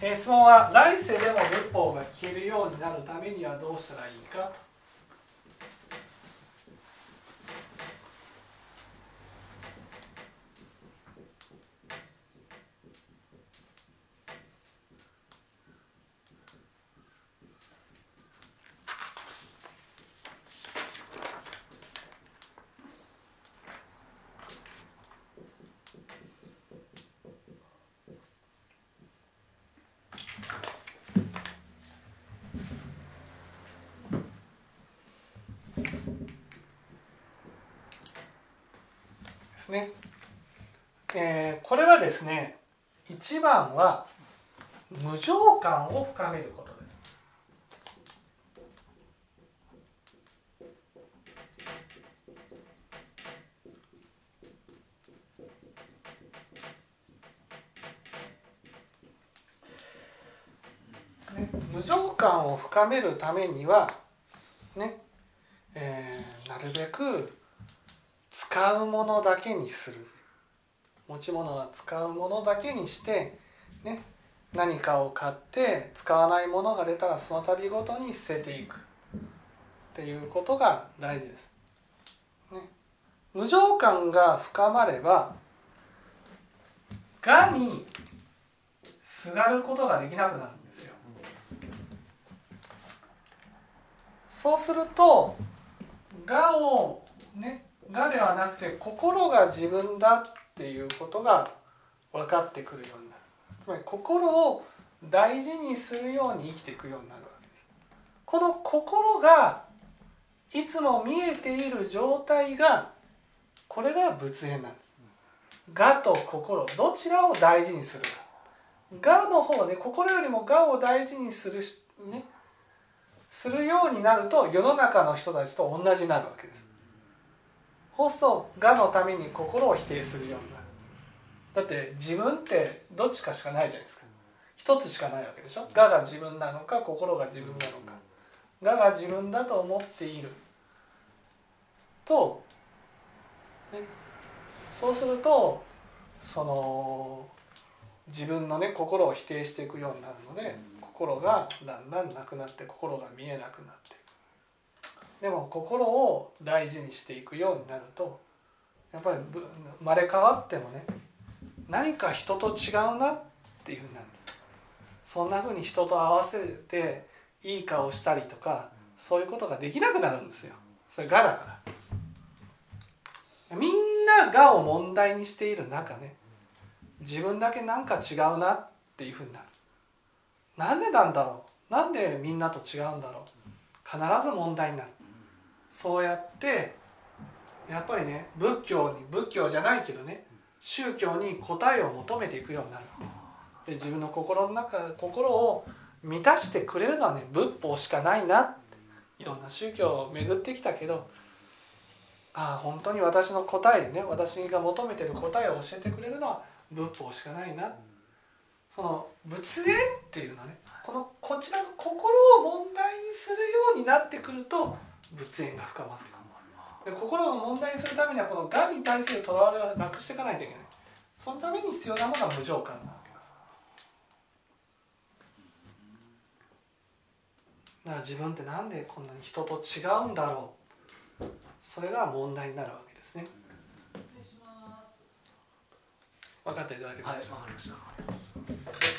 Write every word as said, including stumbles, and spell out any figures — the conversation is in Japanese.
えー、質問は来世でも仏法が聞けるようになるためにはどうしたらいいかと。ねえー、これはですね、一番は無常観を深めることです。ね、無常観を深めるためには、ねえー、なるべく使うものだけにする。持ち物は使うものだけにして、ね、何かを買って使わないものが出たらその度ごとに捨てていくっていうことが大事です、ね、無常観が深まれば我にすがることができなくなるんですよ。そうすると我をねがではなくて心が自分だっていうことが分かってくるようになる。つまり心を大事にするように生きていくようになるわけです。この心がいつも見えている状態が、これが仏縁なんです。我と心どちらを大事にするか、我の方ね、心よりも我を大事にする、ね、するようになると世の中の人たちと同じになるわけです。そうすると我のために心を否定するようになる。だって自分ってどっちかしかないじゃないですか。一つしかないわけでしょ。我が自分なのか心が自分なのか。我が自分だと思っていると、ね、そうするとその自分のね心を否定していくようになるので、心がだんだんなくなって心が見えなくなっていく。でも心を大事にしていくようになると、やっぱり生まれ変わってもね、何か人と違うなっていうふうになるんです。そんなふうに人と合わせていい顔したりとか、そういうことができなくなるんですよ。それがだから、みんながを問題にしている中ね、自分だけなんか違うなっていうふうになる。なんでなんだろう、なんでみんなと違うんだろう、必ず問題になる。そうやってやっぱりね、仏教に仏教じゃないけどね、宗教に答えを求めていくようになる。で、自分の心の中、心を満たしてくれるのはね、仏法しかないなって。いろんな宗教を巡ってきたけど、ああ本当に私の答えね、私が求めてる答えを教えてくれるのは仏法しかないな。その仏縁っていうのはね、このこちらの心を問題にするようになってくると仏縁が深まってくる。で、心を問題にするためにはこの我に対するとらわれをなくしていかないといけない。そのために必要なものが無常観なわけです。だから自分ってなんでこんなに人と違うんだろう、それが問題になるわけですね。分かっていただけたでしょうか。はい、分かりました。